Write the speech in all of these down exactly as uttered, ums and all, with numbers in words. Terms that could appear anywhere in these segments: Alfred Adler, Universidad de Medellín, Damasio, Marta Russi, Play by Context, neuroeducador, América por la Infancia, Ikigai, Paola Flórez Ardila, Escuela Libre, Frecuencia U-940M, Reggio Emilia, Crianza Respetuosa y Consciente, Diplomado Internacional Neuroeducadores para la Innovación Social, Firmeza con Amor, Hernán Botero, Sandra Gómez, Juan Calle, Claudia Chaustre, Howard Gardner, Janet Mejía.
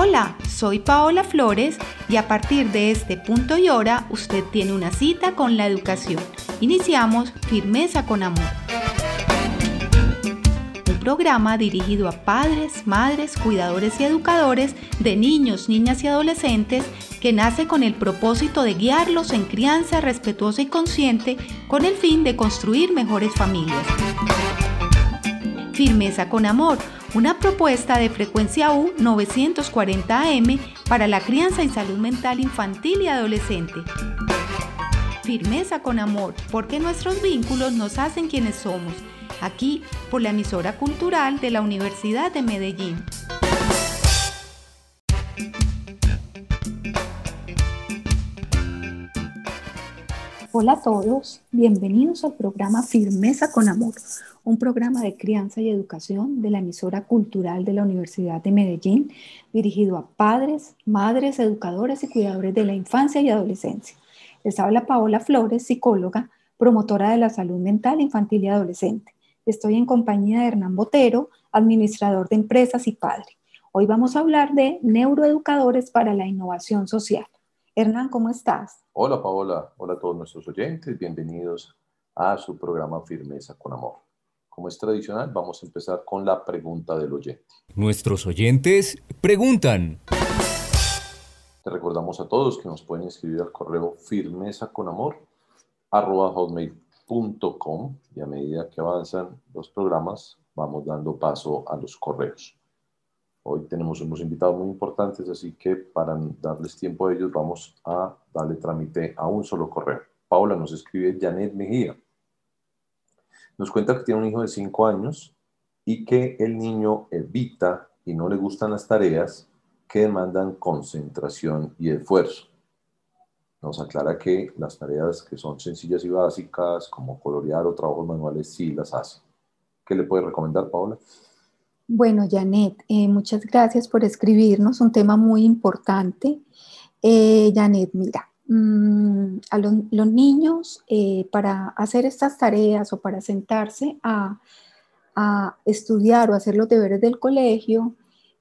Hola, soy Paola Flórez y a partir de este punto y hora usted tiene una cita con la educación. Iniciamos Firmeza con Amor. Un programa dirigido a padres, madres, cuidadores y educadores de niños, niñas y adolescentes que nace con el propósito de guiarlos en crianza respetuosa y consciente con el fin de construir mejores familias. Firmeza con Amor, una propuesta de Frecuencia U novecientos cuarenta A M para la crianza y salud mental infantil y adolescente. Firmeza con Amor, porque nuestros vínculos nos hacen quienes somos. Aquí, por la emisora cultural de la Universidad de Medellín. Hola a todos, bienvenidos al programa Firmeza con Amor, un programa de crianza y educación de la emisora cultural de la Universidad de Medellín, dirigido a padres, madres, educadores y cuidadores de la infancia y adolescencia. Les habla Paola Flórez, psicóloga, promotora de la salud mental infantil y adolescente. Estoy en compañía de Hernán Botero, administrador de empresas y padre. Hoy vamos a hablar de neuroeducadores para la innovación social. Hernán, ¿cómo estás? Hola Paola, hola a todos nuestros oyentes, bienvenidos a su programa Firmeza con Amor. Como es tradicional, vamos a empezar con la pregunta del oyente. Nuestros oyentes preguntan. Te recordamos a todos que nos pueden escribir al correo firmeza con amor arroba hotmail punto com y a medida que avanzan los programas, vamos dando paso a los correos. Hoy tenemos unos invitados muy importantes, así que para darles tiempo a ellos vamos a darle trámite a un solo correo. Paola, nos escribe Janet Mejía. Nos cuenta que tiene un hijo de cinco años y que el niño evita y no le gustan las tareas que demandan concentración y esfuerzo. Nos aclara que las tareas que son sencillas y básicas, como colorear o trabajos manuales, sí las hace. ¿Qué le puede recomendar, Paola? Bueno, Janet, eh, muchas gracias por escribirnos, un tema muy importante. Eh, Janet, mira, mmm, a lo, los niños eh, para hacer estas tareas o para sentarse a, a estudiar o hacer los deberes del colegio,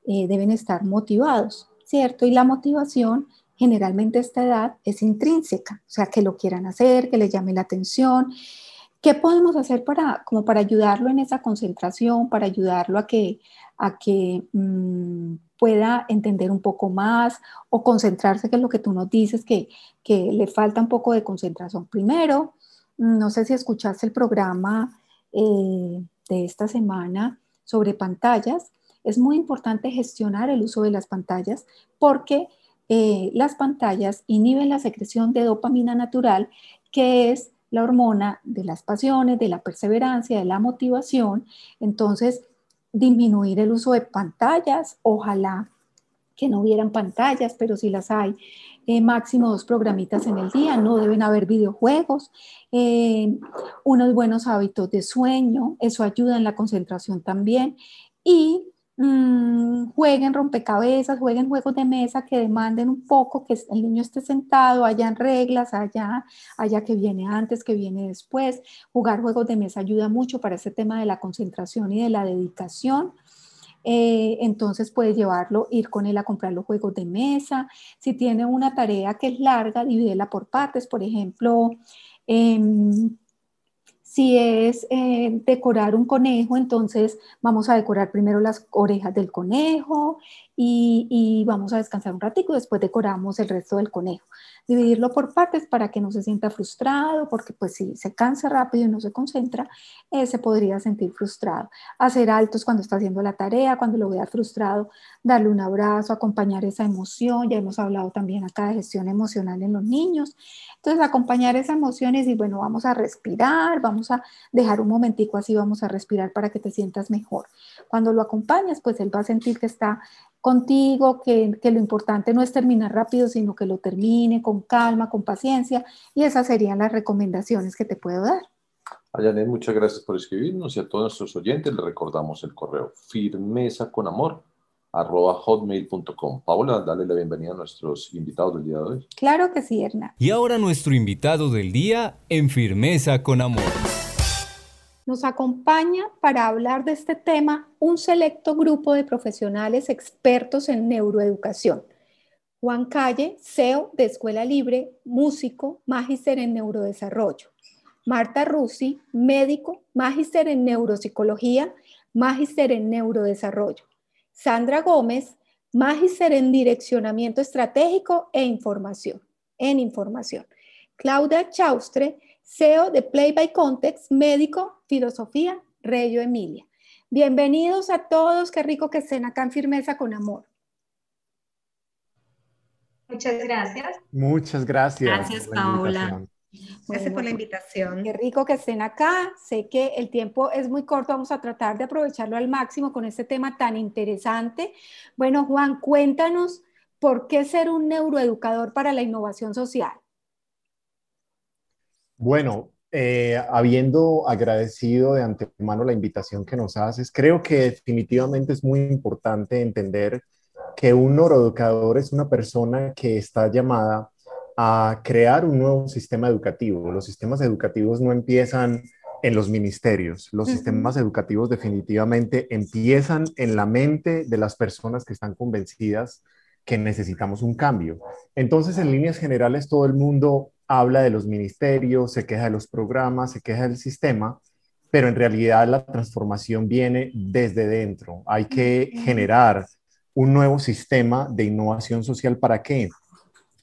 eh, deben estar motivados, ¿cierto? Y la motivación generalmente a esta edad es intrínseca, o sea, que lo quieran hacer, que les llame la atención. ¿Qué podemos hacer para, como para ayudarlo en esa concentración, para ayudarlo a que, a que mmm, pueda entender un poco más o concentrarse, que es lo que tú nos dices, que, que le falta un poco de concentración primero? No sé si escuchaste el programa eh, de esta semana sobre pantallas. Es muy importante gestionar el uso de las pantallas porque eh, las pantallas inhiben la secreción de dopamina natural, que es la hormona de las pasiones, de la perseverancia, de la motivación. Entonces, disminuir el uso de pantallas, ojalá que no hubieran pantallas, pero si las hay, eh, máximo dos programitas en el día, no deben haber videojuegos, eh, unos buenos hábitos de sueño, eso ayuda en la concentración también, y Mm, jueguen rompecabezas, jueguen juegos de mesa que demanden un poco que el niño esté sentado, hayan reglas, haya, haya que viene antes, que viene después. Jugar juegos de mesa ayuda mucho para ese tema de la concentración y de la dedicación. Eh, entonces puedes llevarlo, ir con él a comprar los juegos de mesa. Si tiene una tarea que es larga, divídela por partes. Por ejemplo, eh, Si es eh, decorar un conejo, entonces vamos a decorar primero las orejas del conejo y, y vamos a descansar un ratico y después decoramos el resto del conejo. Dividirlo por partes para que no se sienta frustrado, porque pues si se cansa rápido y no se concentra, eh, se podría sentir frustrado. Hacer altos cuando está haciendo la tarea, cuando lo vea frustrado, darle un abrazo, acompañar esa emoción. Ya hemos hablado también acá de gestión emocional en los niños. Entonces, acompañar esa emoción y decir, bueno, vamos a respirar, vamos a dejar un momentico así, vamos a respirar para que te sientas mejor. Cuando lo acompañas, pues él va a sentir que está contigo, que, que lo importante no es terminar rápido, sino que lo termine con calma, con paciencia, y esas serían las recomendaciones que te puedo dar. Janet, muchas gracias por escribirnos y a todos nuestros oyentes les recordamos el correo firmeza con amor arroba hotmail punto com. Paola, dale la bienvenida a nuestros invitados del día de hoy. Claro que sí, Hernán. Y ahora nuestro invitado del día en Firmeza con Amor. Nos acompaña para hablar de este tema un selecto grupo de profesionales expertos en neuroeducación. Juan Calle, C E O de Escuela Libre, músico, magíster en neurodesarrollo. Marta Russi, médico, magíster en neuropsicología, magíster en neurodesarrollo. Sandra Gómez, magíster en direccionamiento estratégico e información, en información. Claudia Chaustre, C E O de Play by Context, médico, filosofía, Reggio Emilia. Bienvenidos a todos, qué rico que estén acá en Firmeza con Amor. Muchas gracias. Muchas gracias. Gracias, Paola. Gracias por la invitación. Qué rico que estén acá. Sé que el tiempo es muy corto, vamos a tratar de aprovecharlo al máximo con este tema tan interesante. Bueno, Juan, cuéntanos, ¿por qué ser un neuroeducador para la innovación social? Bueno, eh, habiendo agradecido de antemano la invitación que nos haces, creo que definitivamente es muy importante entender que un neuroeducador es una persona que está llamada a crear un nuevo sistema educativo. Los sistemas educativos no empiezan en los ministerios. Los sistemas educativos definitivamente empiezan en la mente de las personas que están convencidas que necesitamos un cambio. Entonces, en líneas generales, todo el mundo habla de los ministerios, se queja de los programas, se queja del sistema, pero en realidad la transformación viene desde dentro. Hay que generar un nuevo sistema de innovación social. ¿Para qué?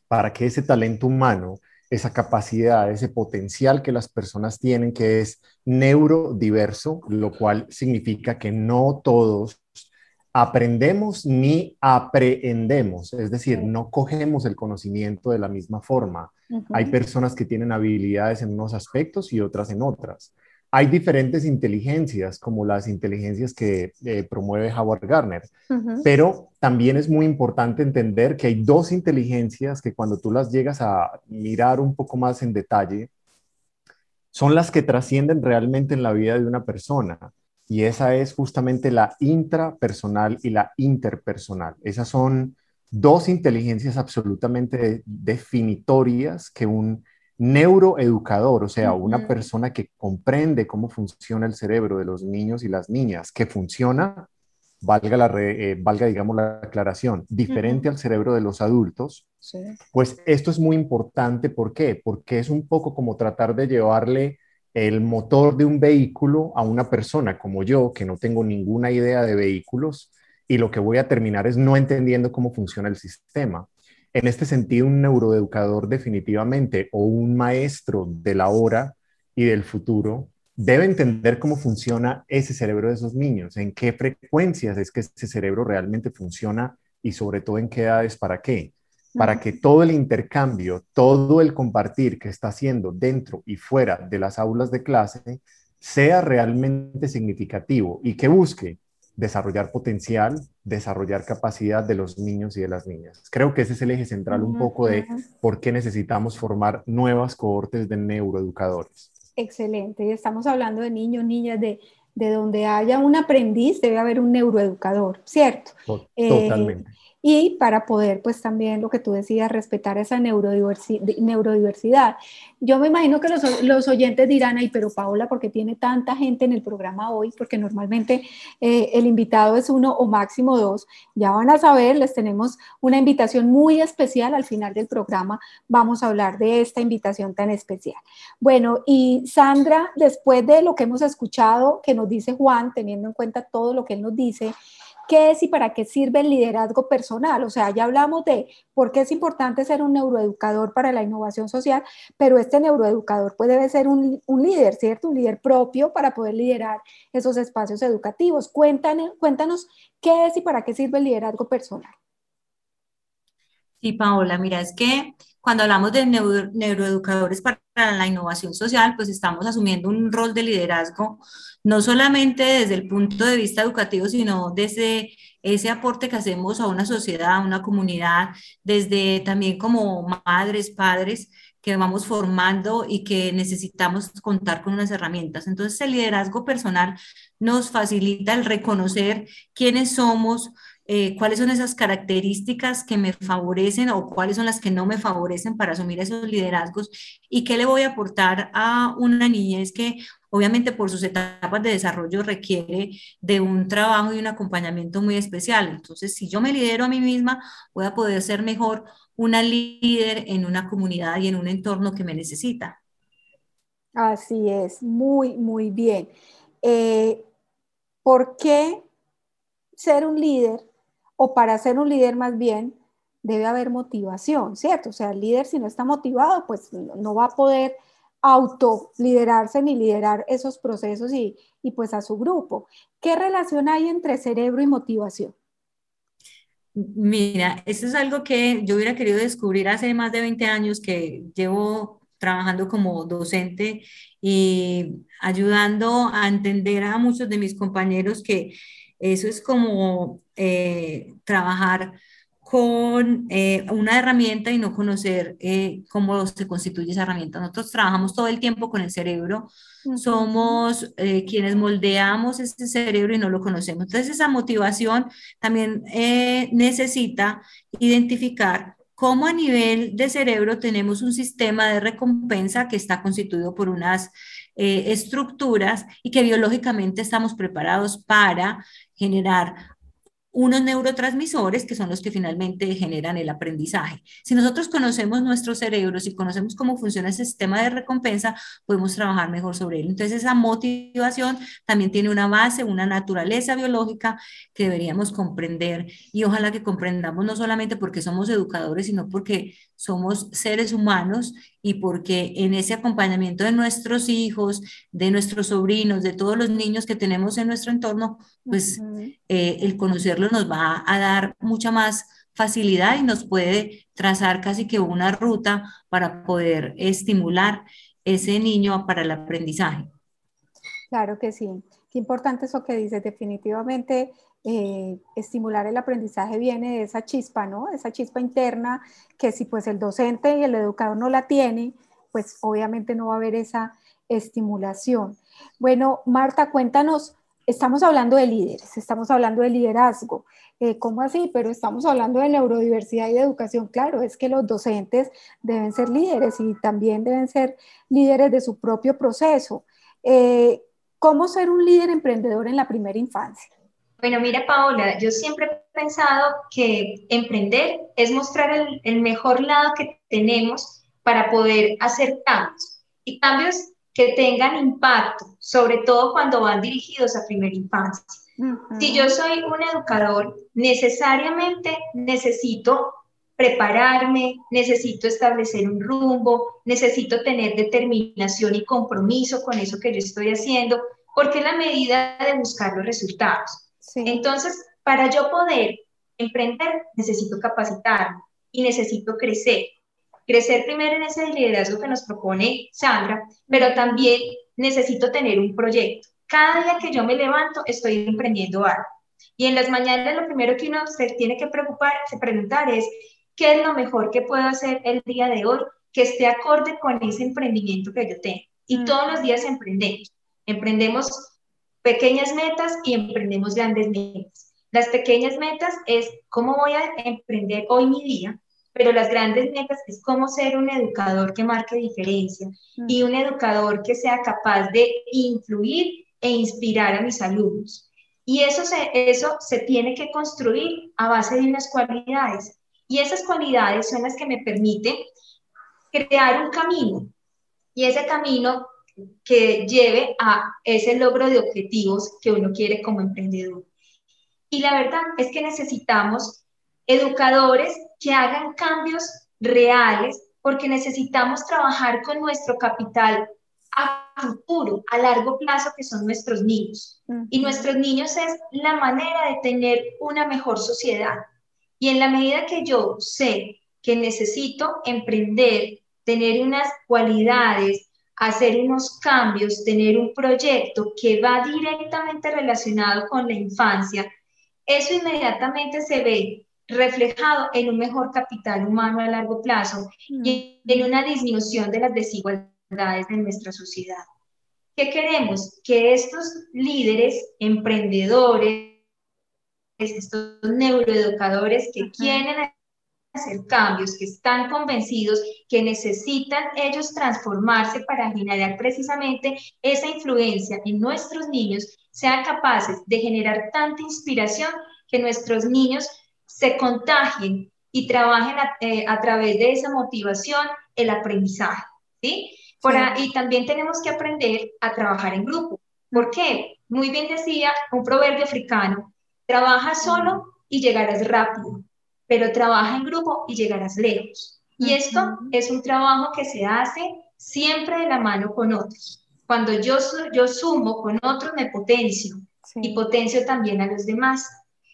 Para que ese talento humano, esa capacidad, ese potencial que las personas tienen, que es neurodiverso, lo cual significa que no todos aprendemos ni aprehendemos, es decir, no cogemos el conocimiento de la misma forma. Uh-huh. Hay personas que tienen habilidades en unos aspectos y otras en otras. Hay diferentes inteligencias, como las inteligencias que eh, promueve Howard Gardner, uh-huh. pero también es muy importante entender que hay dos inteligencias que cuando tú las llegas a mirar un poco más en detalle, son las que trascienden realmente en la vida de una persona. Y esa es justamente la intrapersonal y la interpersonal. Esas son dos inteligencias absolutamente definitorias que un neuroeducador, o sea, una persona que comprende cómo funciona el cerebro de los niños y las niñas, que funciona, valga, la re, eh, valga digamos la aclaración, diferente al cerebro de los adultos, sí. Pues esto es muy importante. ¿Por qué? Porque es un poco como tratar de llevarle el motor de un vehículo a una persona como yo, que no tengo ninguna idea de vehículos, y lo que voy a terminar es no entendiendo cómo funciona el sistema. En este sentido, un neuroeducador definitivamente, o un maestro de la hora y del futuro, debe entender cómo funciona ese cerebro de esos niños, en qué frecuencias es que ese cerebro realmente funciona, y sobre todo en qué edades, para qué. Para que todo el intercambio, todo el compartir que está haciendo dentro y fuera de las aulas de clase sea realmente significativo y que busque desarrollar potencial, desarrollar capacidad de los niños y de las niñas. Creo que ese es el eje central un poco de por qué necesitamos formar nuevas cohortes de neuroeducadores. Excelente, estamos hablando de niños, niñas, de... de donde haya un aprendiz debe haber un neuroeducador, ¿cierto? Totalmente. Eh, y para poder, pues también lo que tú decías, respetar esa neurodiversi- neurodiversidad. Yo me imagino que los, los oyentes dirán, ay, pero Paola, ¿por qué tiene tanta gente en el programa hoy? Porque normalmente eh, el invitado es uno o máximo dos. Ya van a saber, les tenemos una invitación muy especial. Al final del programa vamos a hablar de esta invitación tan especial. Bueno, y Sandra, después de lo que hemos escuchado, que nos dice Juan, teniendo en cuenta todo lo que él nos dice, ¿qué es y para qué sirve el liderazgo personal? O sea, ya hablamos de por qué es importante ser un neuroeducador para la innovación social, pero este neuroeducador pues debe ser un, un líder, ¿cierto? Un líder propio para poder liderar esos espacios educativos. Cuéntanos, cuéntanos qué es y para qué sirve el liderazgo personal. Sí, Paola, mira, es que cuando hablamos de neuro, neuroeducadores para la innovación social, pues estamos asumiendo un rol de liderazgo, no solamente desde el punto de vista educativo, sino desde ese aporte que hacemos a una sociedad, a una comunidad, desde también como madres, padres, que vamos formando y que necesitamos contar con unas herramientas. Entonces, el liderazgo personal nos facilita el reconocer quiénes somos, Eh, cuáles son esas características que me favorecen o cuáles son las que no me favorecen para asumir esos liderazgos y qué le voy a aportar a una niñez que obviamente por sus etapas de desarrollo requiere de un trabajo y un acompañamiento muy especial. Entonces, si yo me lidero a mí misma, voy a poder ser mejor una líder en una comunidad y en un entorno que me necesita. Así es, muy, muy bien. Eh, ¿Por qué ser un líder, o para ser un líder más bien, debe haber motivación, cierto? O sea, el líder, si no está motivado, pues no va a poder autoliderarse ni liderar esos procesos y, y pues a su grupo. ¿Qué relación hay entre cerebro y motivación? Mira, esto es algo que yo hubiera querido descubrir hace más de veinte años, que llevo trabajando como docente y ayudando a entender a muchos de mis compañeros que eso es como eh, trabajar con eh, una herramienta y no conocer eh, cómo se constituye esa herramienta. Nosotros trabajamos todo el tiempo con el cerebro, uh-huh. somos eh, quienes moldeamos ese cerebro y no lo conocemos. Entonces esa motivación también eh, necesita identificar cómo a nivel de cerebro tenemos un sistema de recompensa que está constituido por unas eh, estructuras y que biológicamente estamos preparados para generar unos neurotransmisores que son los que finalmente generan el aprendizaje. Si nosotros conocemos nuestro cerebro, si conocemos cómo funciona ese sistema de recompensa, podemos trabajar mejor sobre él. Entonces esa motivación también tiene una base, una naturaleza biológica que deberíamos comprender, y ojalá que comprendamos no solamente porque somos educadores, sino porque somos seres humanos y porque en ese acompañamiento de nuestros hijos, de nuestros sobrinos, de todos los niños que tenemos en nuestro entorno, pues uh-huh. eh, el conocerlo nos va a dar mucha más facilidad y nos puede trazar casi que una ruta para poder estimular ese niño para el aprendizaje. Claro que sí. Qué importante eso que dices. Definitivamente eh, estimular el aprendizaje viene de esa chispa, ¿no? Esa chispa interna que si pues el docente y el educador no la tiene, pues obviamente no va a haber esa estimulación. Bueno, Marta, cuéntanos. Estamos hablando de líderes, estamos hablando de liderazgo, eh, ¿cómo así? Pero estamos hablando de neurodiversidad y de educación. Claro, es que los docentes deben ser líderes y también deben ser líderes de su propio proceso. Eh, ¿Cómo ser un líder emprendedor en la primera infancia? Bueno, mira, Paola, yo siempre he pensado que emprender es mostrar el, el mejor lado que tenemos para poder hacer cambios, y cambios que tengan impacto, sobre todo cuando van dirigidos a primera infancia. Uh-huh. Si yo soy un educador, necesariamente necesito prepararme, necesito establecer un rumbo, necesito tener determinación y compromiso con eso que yo estoy haciendo, porque es la medida de buscar los resultados. Sí. Entonces, para yo poder emprender, necesito capacitarme y necesito crecer. Crecer primero en ese liderazgo que nos propone Sandra, pero también necesito tener un proyecto. Cada día que yo me levanto estoy emprendiendo algo. Y en las mañanas lo primero que uno se tiene que preocupar, se preguntar es, ¿qué es lo mejor que puedo hacer el día de hoy que esté acorde con ese emprendimiento que yo tengo? Y mm. todos los días emprendemos. Emprendemos pequeñas metas y emprendemos grandes metas. Las pequeñas metas es, ¿cómo voy a emprender hoy mi día? Pero las grandes metas es cómo ser un educador que marque diferencia y un educador que sea capaz de influir e inspirar a mis alumnos. Y eso se, eso se tiene que construir a base de unas cualidades. Y esas cualidades son las que me permiten crear un camino. Y ese camino que lleve a ese logro de objetivos que uno quiere como emprendedor. Y la verdad es que necesitamos educadores que hagan cambios reales, porque necesitamos trabajar con nuestro capital a futuro, a largo plazo, que son nuestros niños. Uh-huh. Y nuestros niños es la manera de tener una mejor sociedad. Y en la medida que yo sé que necesito emprender, tener unas cualidades, hacer unos cambios, tener un proyecto que va directamente relacionado con la infancia, eso inmediatamente se ve reflejado en un mejor capital humano a largo plazo y en una disminución de las desigualdades de nuestra sociedad. ¿Qué queremos? Que estos líderes, emprendedores, estos neuroeducadores que quieren hacer cambios, que están convencidos que necesitan ellos transformarse para generar precisamente esa influencia en nuestros niños, sean capaces de generar tanta inspiración que nuestros niños se contagien y trabajen a, eh, a través de esa motivación el aprendizaje, ¿sí? Por sí. A, y también tenemos que aprender a trabajar en grupo. ¿Por qué? Muy bien decía un proverbio africano, trabaja solo y llegarás rápido, pero trabaja en grupo y llegarás lejos. Y esto es un trabajo que se hace siempre de la mano con otros. Cuando yo, yo sumo con otros, me potencio, sí, y potencio también a los demás.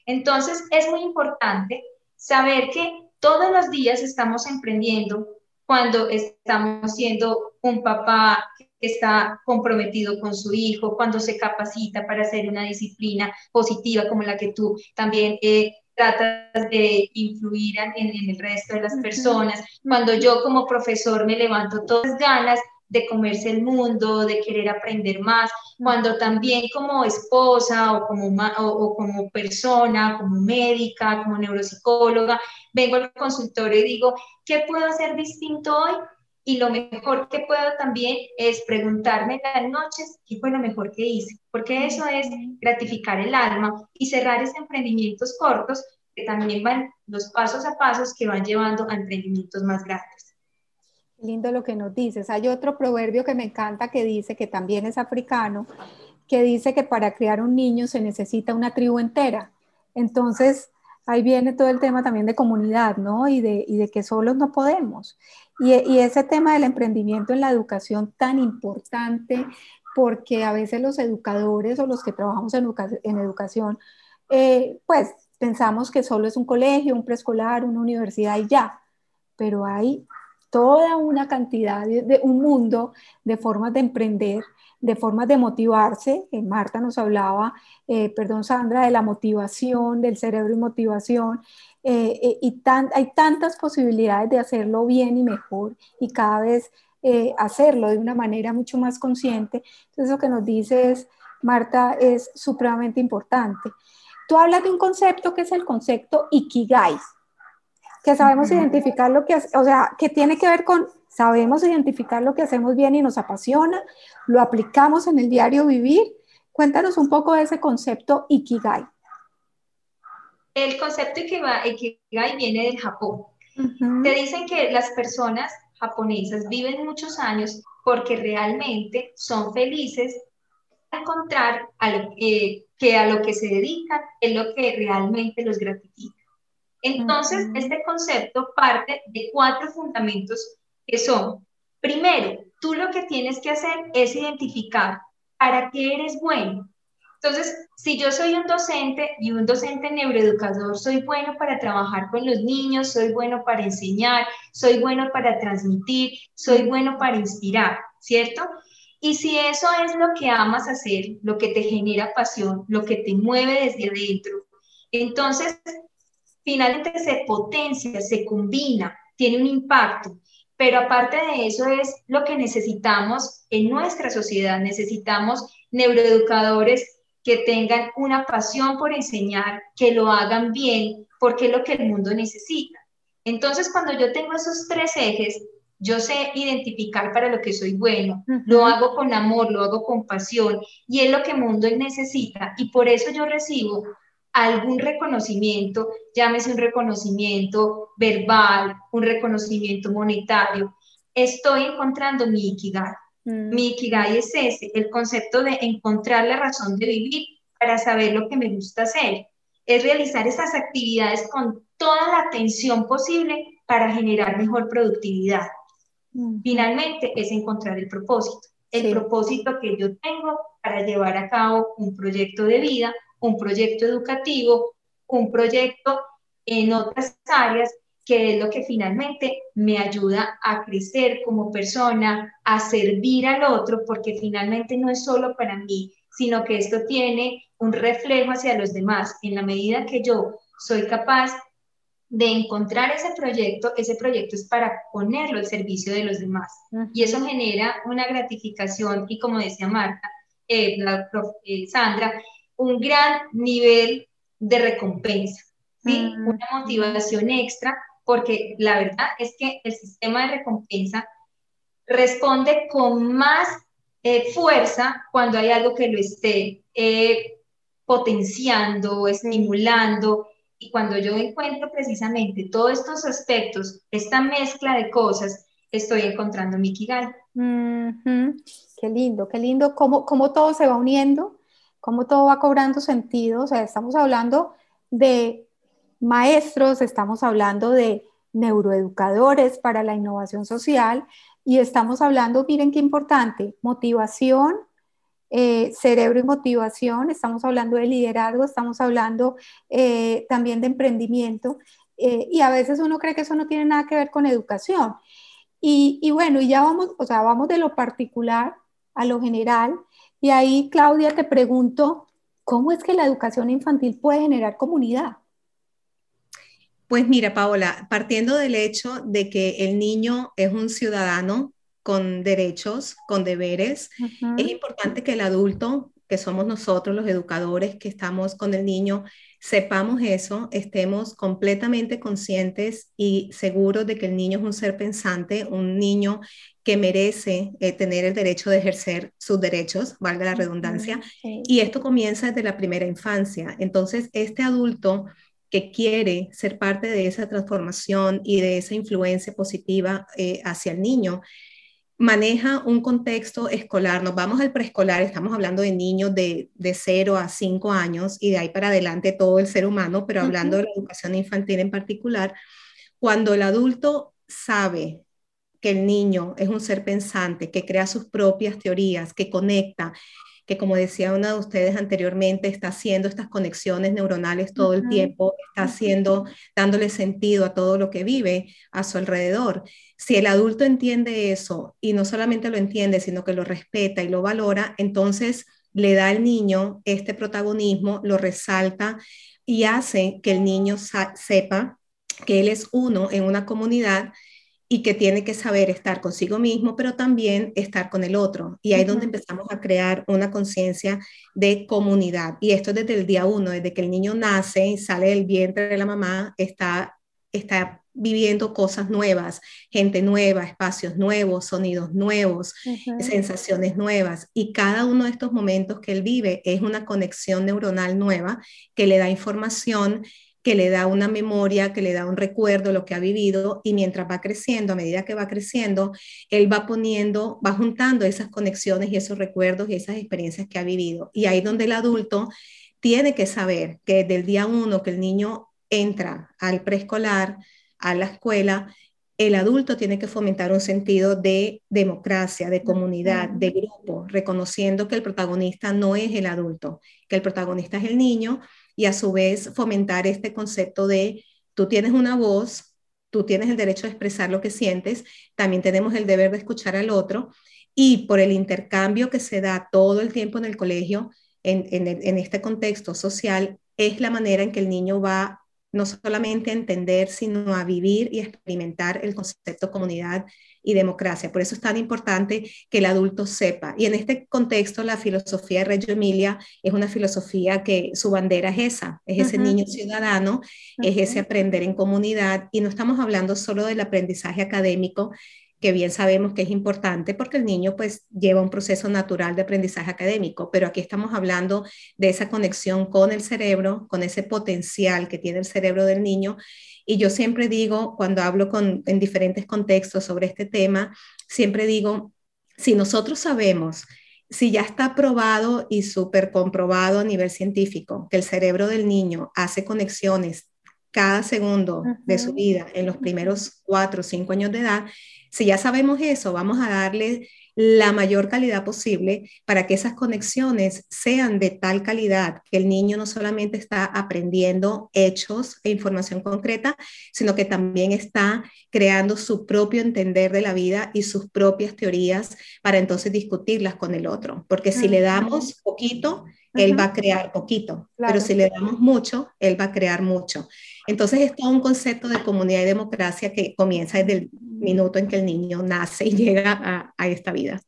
Entonces, es muy importante saber que todos los días estamos emprendiendo cuando estamos siendo un papá que está comprometido con su hijo, cuando se capacita para hacer una disciplina positiva como la que tú también eh, tratas de influir en, en el resto de las personas, cuando yo como profesor me levanto todas las ganas de comerse el mundo, de querer aprender más, cuando también como esposa o como, o, o como persona, como médica, como neuropsicóloga, vengo al consultorio y digo, ¿qué puedo hacer distinto hoy? Y lo mejor que puedo también es preguntarme en las noches qué fue lo mejor que hice, porque eso es gratificar el alma y cerrar esos emprendimientos cortos que también van los pasos a pasos que van llevando a emprendimientos más grandes. Lindo lo que nos dices. Hay otro proverbio que me encanta que dice, que también es africano, que dice que para criar un niño se necesita una tribu entera. Entonces, ahí viene todo el tema también de comunidad, ¿no? Y de, y de que solos no podemos. Y, y ese tema del emprendimiento en la educación tan importante, porque a veces los educadores o los que trabajamos en, educa en educación, eh, pues pensamos que solo es un colegio, un preescolar, una universidad y ya. Pero hay toda una cantidad, de, de un mundo de formas de emprender, de formas de motivarse. Eh, Marta nos hablaba, eh, perdón Sandra, de la motivación, del cerebro y motivación, eh, eh, y tan, hay tantas posibilidades de hacerlo bien y mejor, y cada vez eh, hacerlo de una manera mucho más consciente. Entonces lo que nos dices, Marta, es supremamente importante. Tú hablas de un concepto que es el concepto Ikigai, que sabemos identificar lo que, o sea, que tiene que ver con, sabemos identificar lo que hacemos bien y nos apasiona, lo aplicamos en el diario vivir. Cuéntanos un poco de ese concepto Ikigai. El concepto Ikigai, Ikigai viene del Japón. Uh-huh. Te dicen que las personas japonesas viven muchos años porque realmente son felices al encontrar a lo, eh, que a lo que se dedican es lo que realmente los gratifica. Entonces, uh-huh, este concepto parte de cuatro fundamentos que son, primero, tú lo que tienes que hacer es identificar para qué eres bueno. Entonces, si yo soy un docente y un docente neuroeducador, soy bueno para trabajar con los niños, soy bueno para enseñar, soy bueno para transmitir, soy bueno para inspirar, ¿cierto? Y si eso es lo que amas hacer, lo que te genera pasión, lo que te mueve desde adentro, entonces finalmente se potencia, se combina, tiene un impacto, pero aparte de eso es lo que necesitamos en nuestra sociedad. Necesitamos neuroeducadores que tengan una pasión por enseñar, que lo hagan bien, porque es lo que el mundo necesita. Entonces, cuando yo tengo esos tres ejes, yo sé identificar para lo que soy bueno, lo hago con amor, lo hago con pasión, y es lo que el mundo necesita, y por eso yo recibo algún reconocimiento, llámese un reconocimiento verbal, un reconocimiento monetario. Estoy encontrando mi Ikigai. Mm. Mi Ikigai es ese, el concepto de encontrar la razón de vivir para saber lo que me gusta hacer. Es realizar esas actividades con toda la atención posible para generar mejor productividad. Mm. Finalmente, es encontrar el propósito. El sí. propósito que yo tengo para llevar a cabo un proyecto de vida, un proyecto educativo, un proyecto en otras áreas, que es lo que finalmente me ayuda a crecer como persona, a servir al otro, porque finalmente no es solo para mí, sino que esto tiene un reflejo hacia los demás. En la medida que yo soy capaz de encontrar ese proyecto, ese proyecto es para ponerlo al servicio de los demás. Y eso genera una gratificación, y como decía Marta, eh, la prof, eh, Sandra, un gran nivel de recompensa, ¿sí? Mm. Una motivación extra porque la verdad es que el sistema de recompensa responde con más eh, fuerza cuando hay algo que lo esté eh, potenciando, estimulando, y cuando yo encuentro precisamente todos estos aspectos, esta mezcla de cosas, estoy encontrando mi Ikigai. Mm-hmm. Qué lindo, qué lindo, cómo, cómo todo se va uniendo, cómo todo va cobrando sentido. O sea, estamos hablando de maestros, estamos hablando de neuroeducadores para la innovación social y estamos hablando, miren qué importante, motivación, eh, cerebro y motivación, estamos hablando de liderazgo, estamos hablando eh, también de emprendimiento eh, y a veces uno cree que eso no tiene nada que ver con educación. Y, y bueno, y ya vamos, o sea, vamos de lo particular a lo general y ahí, Claudia, te pregunto, ¿cómo es que la educación infantil puede generar comunidad? Pues mira, Paola, partiendo del hecho de que el niño es un ciudadano con derechos, con deberes, uh-huh. es importante que el adulto, que somos nosotros los educadores que estamos con el niño, sepamos eso, estemos completamente conscientes y seguros de que el niño es un ser pensante, un niño que merece eh, tener el derecho de ejercer sus derechos, valga la redundancia, okay. y esto comienza desde la primera infancia. Entonces, este adulto que quiere ser parte de esa transformación y de esa influencia positiva eh, hacia el niño, maneja un contexto escolar. Nos vamos al preescolar, estamos hablando de niños de, de cero a cinco años y de ahí para adelante todo el ser humano, pero hablando uh-huh. de la educación infantil en particular, cuando el adulto sabe que el niño es un ser pensante, que crea sus propias teorías, que conecta, que como decía una de ustedes anteriormente, está haciendo estas conexiones neuronales todo el tiempo, está haciendo, dándole sentido a todo lo que vive a su alrededor. Si el adulto entiende eso, y no solamente lo entiende, sino que lo respeta y lo valora, entonces le da al niño este protagonismo, lo resalta y hace que el niño sepa que él es uno en una comunidad y que tiene que saber estar consigo mismo, pero también estar con el otro. Y ahí es uh-huh. donde empezamos a crear una conciencia de comunidad. Y esto desde el día uno, desde que el niño nace y sale del vientre de la mamá, está, está viviendo cosas nuevas, gente nueva, espacios nuevos, sonidos nuevos, uh-huh. sensaciones nuevas. Y cada uno de estos momentos que él vive es una conexión neuronal nueva que le da información, que le da una memoria, que le da un recuerdo, lo que ha vivido, y mientras va creciendo, a medida que va creciendo, él va poniendo, va juntando esas conexiones y esos recuerdos y esas experiencias que ha vivido. Y ahí es donde el adulto tiene que saber que desde el día uno que el niño entra al preescolar, a la escuela, el adulto tiene que fomentar un sentido de democracia, de comunidad, de grupo, reconociendo que el protagonista no es el adulto, que el protagonista es el niño, y a su vez fomentar este concepto de tú tienes una voz, tú tienes el derecho de expresar lo que sientes, también tenemos el deber de escuchar al otro, y por el intercambio que se da todo el tiempo en el colegio, en, en, en este contexto social, es la manera en que el niño va no solamente a entender, sino a vivir y experimentar el concepto de comunidad y democracia. Por eso es tan importante que el adulto sepa. Y en este contexto, la filosofía de Reggio Emilia es una filosofía que su bandera es esa, es ese Ajá. niño ciudadano, Ajá. es ese aprender en comunidad. Y no estamos hablando solo del aprendizaje académico, que bien sabemos que es importante porque el niño pues lleva un proceso natural de aprendizaje académico, pero aquí estamos hablando de esa conexión con el cerebro, con ese potencial que tiene el cerebro del niño. Y yo siempre digo, cuando hablo con, en diferentes contextos sobre este tema, siempre digo, si nosotros sabemos, si ya está probado y súper comprobado a nivel científico, que el cerebro del niño hace conexiones cada segundo Ajá. de su vida en los primeros cuatro o cinco años de edad, si ya sabemos eso, vamos a darle la mayor calidad posible para que esas conexiones sean de tal calidad que el niño no solamente está aprendiendo hechos e información concreta, sino que también está creando su propio entender de la vida y sus propias teorías para entonces discutirlas con el otro. Porque si le damos poquito, él va a crear poquito, claro. pero si le damos mucho, él va a crear mucho. Entonces está un concepto de comunidad y democracia que comienza desde el minuto en que el niño nace y llega a, a esta vida.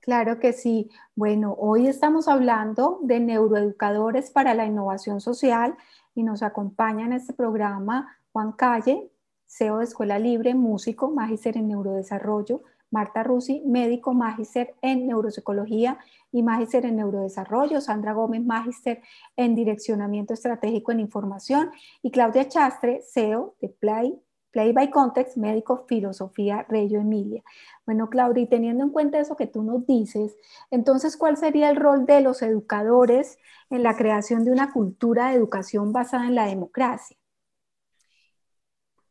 Claro que sí. Bueno, hoy estamos hablando de neuroeducadores para la innovación social y nos acompaña en este programa Juan Calle, C E O de Escuela Libre, músico, magíster en neurodesarrollo; Marta Russi, médico, magíster en neuropsicología y magíster en neurodesarrollo; Sandra Gómez, magíster en direccionamiento estratégico en información; y Claudia Chaustre, C E O de Play, Play by Context, médico, filosofía, Reggio Emilia. Bueno, Claudia, y teniendo en cuenta eso que tú nos dices, entonces, ¿cuál sería el rol de los educadores en la creación de una cultura de educación basada en la democracia?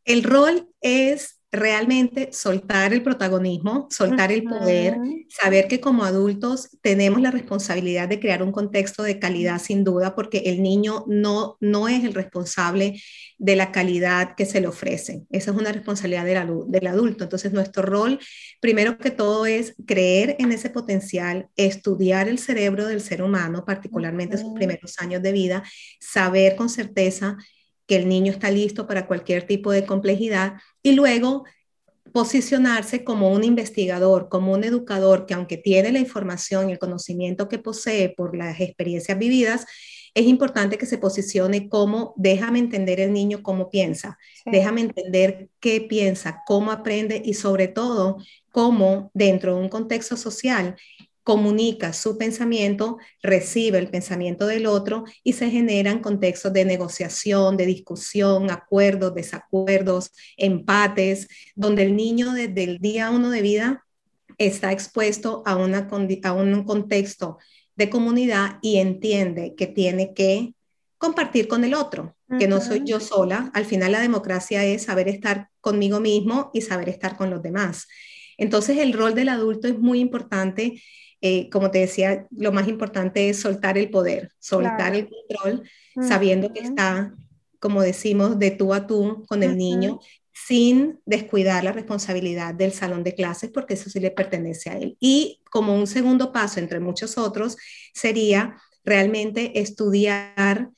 El rol es realmente soltar el protagonismo, soltar el poder, saber que como adultos tenemos la responsabilidad de crear un contexto de calidad, sin duda, porque el niño no, no es el responsable de la calidad que se le ofrece. Esa es una responsabilidad del, del adulto. Entonces, nuestro rol, primero que todo, es creer en ese potencial, estudiar el cerebro del ser humano, particularmente sus primeros años de vida, saber con certeza que el niño está listo para cualquier tipo de complejidad, y luego posicionarse como un investigador, como un educador que, aunque tiene la información y el conocimiento que posee por las experiencias vividas, es importante que se posicione como, déjame entender el niño cómo piensa, sí. déjame entender qué piensa, cómo aprende, y sobre todo cómo, dentro de un contexto social, comunica su pensamiento, recibe el pensamiento del otro, y se generan contextos de negociación, de discusión, acuerdos, desacuerdos, empates, donde el niño desde el día uno de vida está expuesto a, una, a un contexto de comunidad y entiende que tiene que compartir con el otro, que no soy yo sola. Al final, la democracia es saber estar conmigo mismo y saber estar con los demás. Entonces, el rol del adulto es muy importante. Eh, como te decía, lo más importante es soltar el poder, soltar claro. el control, uh-huh. sabiendo que está, como decimos, de tú a tú con el uh-huh. niño, sin descuidar la responsabilidad del salón de clases, porque eso sí le pertenece a él. Y como un segundo paso, entre muchos otros, sería realmente estudiar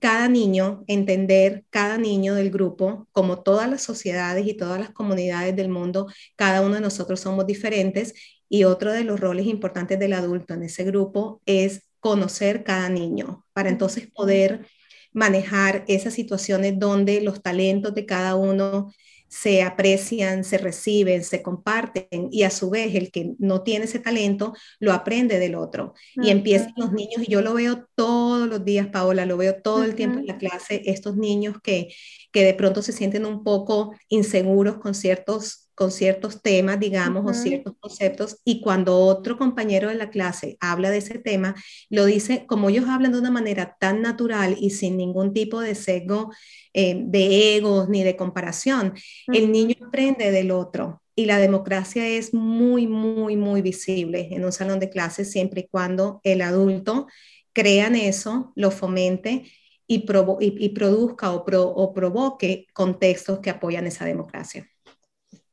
cada niño, entender cada niño del grupo. Como todas las sociedades y todas las comunidades del mundo, cada uno de nosotros somos diferentes. Y otro de los roles importantes del adulto en ese grupo es conocer cada niño, para entonces poder manejar esas situaciones donde los talentos de cada uno se aprecian, se reciben, se comparten, y a su vez el que no tiene ese talento lo aprende del otro. Uh-huh. Y empiezan los niños, y yo lo veo todos los días, Paola, lo veo todo uh-huh. el tiempo en la clase, estos niños que, que de pronto se sienten un poco inseguros con ciertos, con ciertos temas, digamos, uh-huh. o ciertos conceptos, y cuando otro compañero de la clase habla de ese tema, lo dice, como ellos hablan de una manera tan natural y sin ningún tipo de sesgo, eh, de egos ni de comparación, uh-huh. el niño aprende del otro. Y la democracia es muy, muy, muy visible en un salón de clases, siempre y cuando el adulto crea en eso, lo fomente, y, provo- y, y produzca o, pro- o provoque contextos que apoyan esa democracia.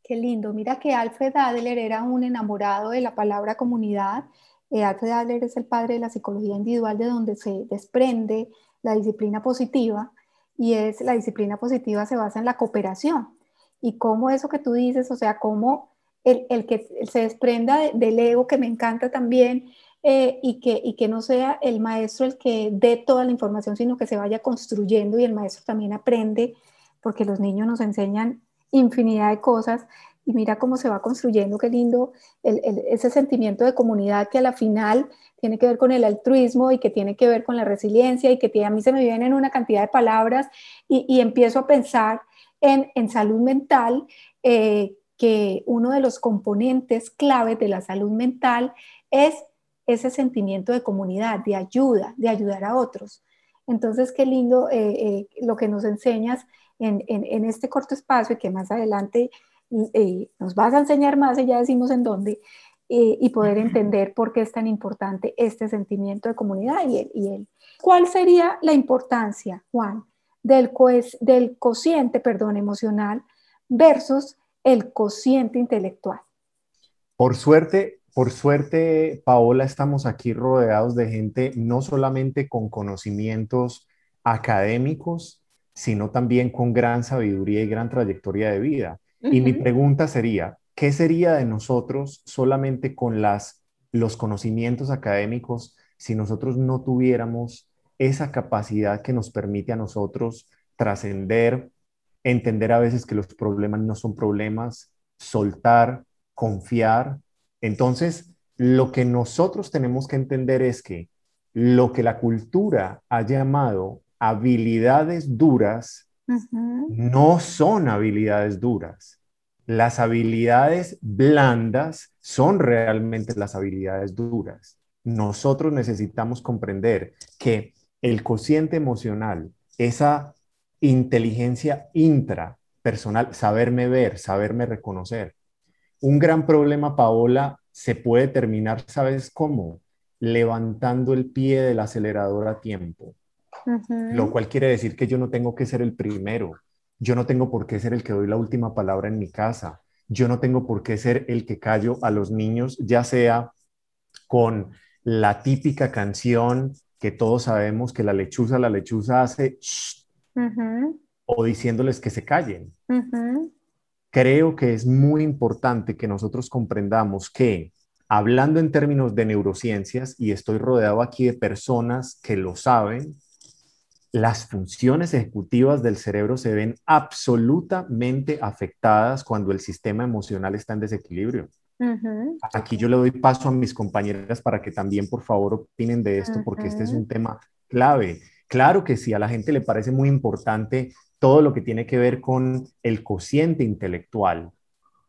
Qué lindo. Mira que Alfred Adler era un enamorado de la palabra comunidad. Eh, Alfred Adler es el padre de la psicología individual, de donde se desprende la disciplina positiva, y es, la disciplina positiva se basa en la cooperación. Y cómo eso que tú dices, o sea, cómo el, el que se desprenda de, del ego, que me encanta también, eh, y, que, y que no sea el maestro el que dé toda la información, sino que se vaya construyendo, y el maestro también aprende, porque los niños nos enseñan infinidad de cosas, y mira cómo se va construyendo. Qué lindo el, el, ese sentimiento de comunidad, que a la final tiene que ver con el altruismo, y que tiene que ver con la resiliencia, y que tiene, a mí se me vienen una cantidad de palabras, y, y empiezo a pensar en, en salud mental, eh, que uno de los componentes clave de la salud mental es ese sentimiento de comunidad, de ayuda, de ayudar a otros. Entonces, qué lindo eh, eh, lo que nos enseñas En, en, en este corto espacio, y que más adelante eh, nos vas a enseñar más, y ya decimos en dónde, eh, y poder entender por qué es tan importante este sentimiento de comunidad y él. Y él. ¿Cuál sería la importancia, Juan, del, co- del cociente perdón, emocional versus el cociente intelectual? Por suerte, por suerte, Paola, estamos aquí rodeados de gente no solamente con conocimientos académicos, sino también con gran sabiduría y gran trayectoria de vida. Uh-huh. Y mi pregunta sería, ¿qué sería de nosotros solamente con las, los conocimientos académicos si nosotros no tuviéramos esa capacidad que nos permite a nosotros trascender entender a veces que los problemas no son problemas, soltar, confiar. Entonces, lo que nosotros tenemos que entender es que lo que la cultura ha llamado habilidades duras, uh-huh, no son habilidades duras. Las habilidades blandas son realmente las habilidades duras. Nosotros necesitamos comprender que el cociente emocional, esa inteligencia intrapersonal, saberme ver, saberme reconocer. Un gran problema, Paola, se puede terminar, ¿sabes cómo? Levantando el pie del acelerador a tiempo. Uh-huh. Lo cual quiere decir que yo no tengo que ser el primero. Yo no tengo por qué ser el que doy la última palabra en mi casa. Yo no tengo por qué ser el que callo a los niños, ya sea con la típica canción que todos sabemos que la lechuza, la lechuza hace shh, uh-huh, o diciéndoles que se callen. Uh-huh. Creo que es muy importante que nosotros comprendamos que, hablando en términos de neurociencias, y estoy rodeado aquí de personas que lo saben, las funciones ejecutivas del cerebro se ven absolutamente afectadas cuando el sistema emocional está en desequilibrio. Uh-huh. Aquí yo le doy paso a mis compañeras para que también, por favor, opinen de esto, uh-huh, porque este es un tema clave. Claro que sí, a la gente le parece muy importante todo lo que tiene que ver con el cociente intelectual,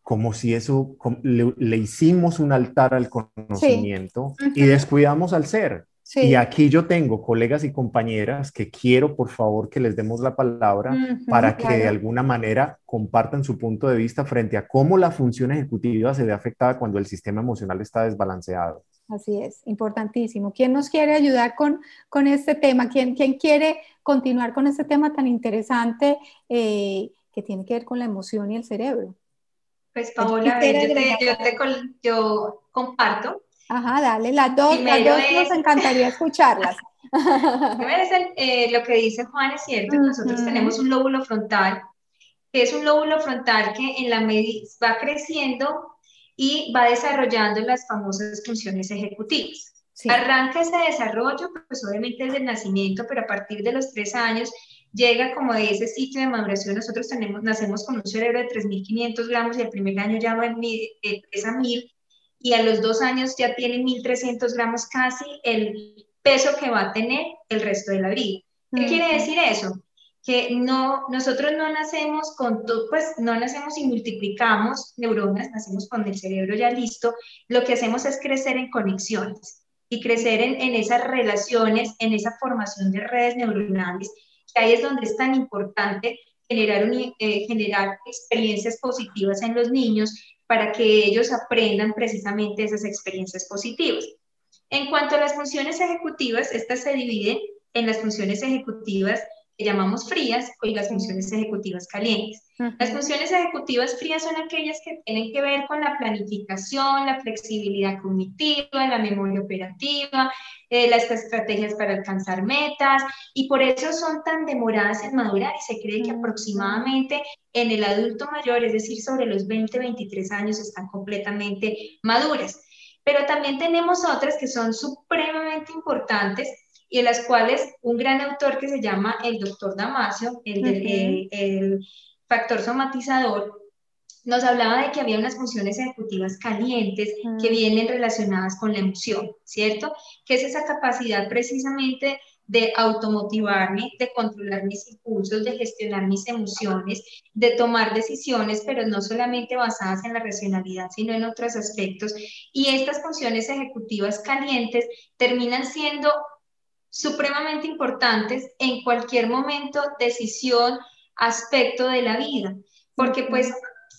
como si eso, como le, le hicimos un altar al conocimiento, sí, uh-huh, y descuidamos al ser. Sí. Y aquí yo tengo colegas y compañeras que quiero, por favor, que les demos la palabra, uh-huh, para que, claro, de alguna manera compartan su punto de vista frente a cómo la función ejecutiva se ve afectada cuando el sistema emocional está desbalanceado. Así es, importantísimo. ¿Quién nos quiere ayudar con, con este tema? ¿Quién, quién quiere continuar con este tema tan interesante eh, que tiene que ver con la emoción y el cerebro? Pues, Paola, yo, te, yo, te, yo comparto. Ajá, dale, las dos, las dos es... nos encantaría escucharlas. Primero es el, eh, lo que dice Juan, es cierto, uh-huh, nosotros tenemos un lóbulo frontal, que es un lóbulo frontal que en la medida va creciendo y va desarrollando las famosas funciones ejecutivas. Sí. Arranca ese desarrollo, pues obviamente desde el nacimiento, pero a partir de los tres años llega como de ese sitio de maduración. Nosotros tenemos, nacemos con un cerebro de tres mil quinientos gramos y el primer año ya va en, eh, pesa mil. Y a los dos años ya tiene mil trescientos gramos casi el peso que va a tener el resto de la vida. ¿Qué, uh-huh, quiere decir eso? Que no, nosotros no nacemos con todo, pues no nacemos y multiplicamos neuronas, nacemos con el cerebro ya listo. Lo que hacemos es crecer en conexiones y crecer en, en esas relaciones, en esa formación de redes neuronales, que ahí es donde es tan importante generar, un, eh, generar experiencias positivas en los niños, para que ellos aprendan precisamente esas experiencias positivas. En cuanto a las funciones ejecutivas, estas se dividen en las funciones ejecutivas que llamamos frías y las funciones ejecutivas calientes. Las funciones ejecutivas frías son aquellas que tienen que ver con la planificación, la flexibilidad cognitiva, la memoria operativa, eh, las estrategias para alcanzar metas, y por eso son tan demoradas en madurar, y se cree que aproximadamente en el adulto mayor, es decir, sobre los veinte, veintitrés años, están completamente maduras. Pero también tenemos otras que son supremamente importantes, y en las cuales un gran autor que se llama el doctor Damasio, el, okay, el, el factor somatizador, nos hablaba de que había unas funciones ejecutivas calientes, mm, que vienen relacionadas con la emoción, ¿cierto? Que es esa capacidad precisamente de automotivarme, de controlar mis impulsos, de gestionar mis emociones, de tomar decisiones, pero no solamente basadas en la racionalidad, sino en otros aspectos. Y estas funciones ejecutivas calientes terminan siendo supremamente importantes en cualquier momento, decisión, aspecto de la vida, porque pues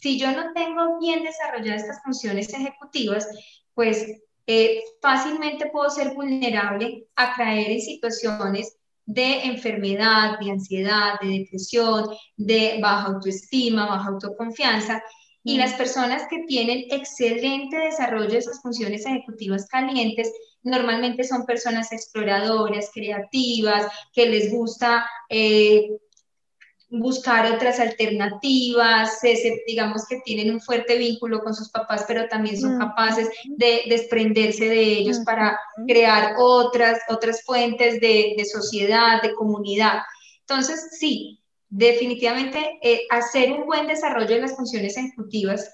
si yo no tengo bien desarrolladas estas funciones ejecutivas, pues eh, fácilmente puedo ser vulnerable a caer en situaciones de enfermedad, de ansiedad, de depresión, de baja autoestima, baja autoconfianza. Y las personas que tienen excelente desarrollo de esas funciones ejecutivas calientes normalmente son personas exploradoras, creativas, que les gusta eh, buscar otras alternativas, eh, digamos que tienen un fuerte vínculo con sus papás, pero también son capaces de desprenderse de ellos para crear otras, otras fuentes de, de sociedad, de comunidad. Entonces, sí, Definitivamente, eh, hacer un buen desarrollo de las funciones ejecutivas,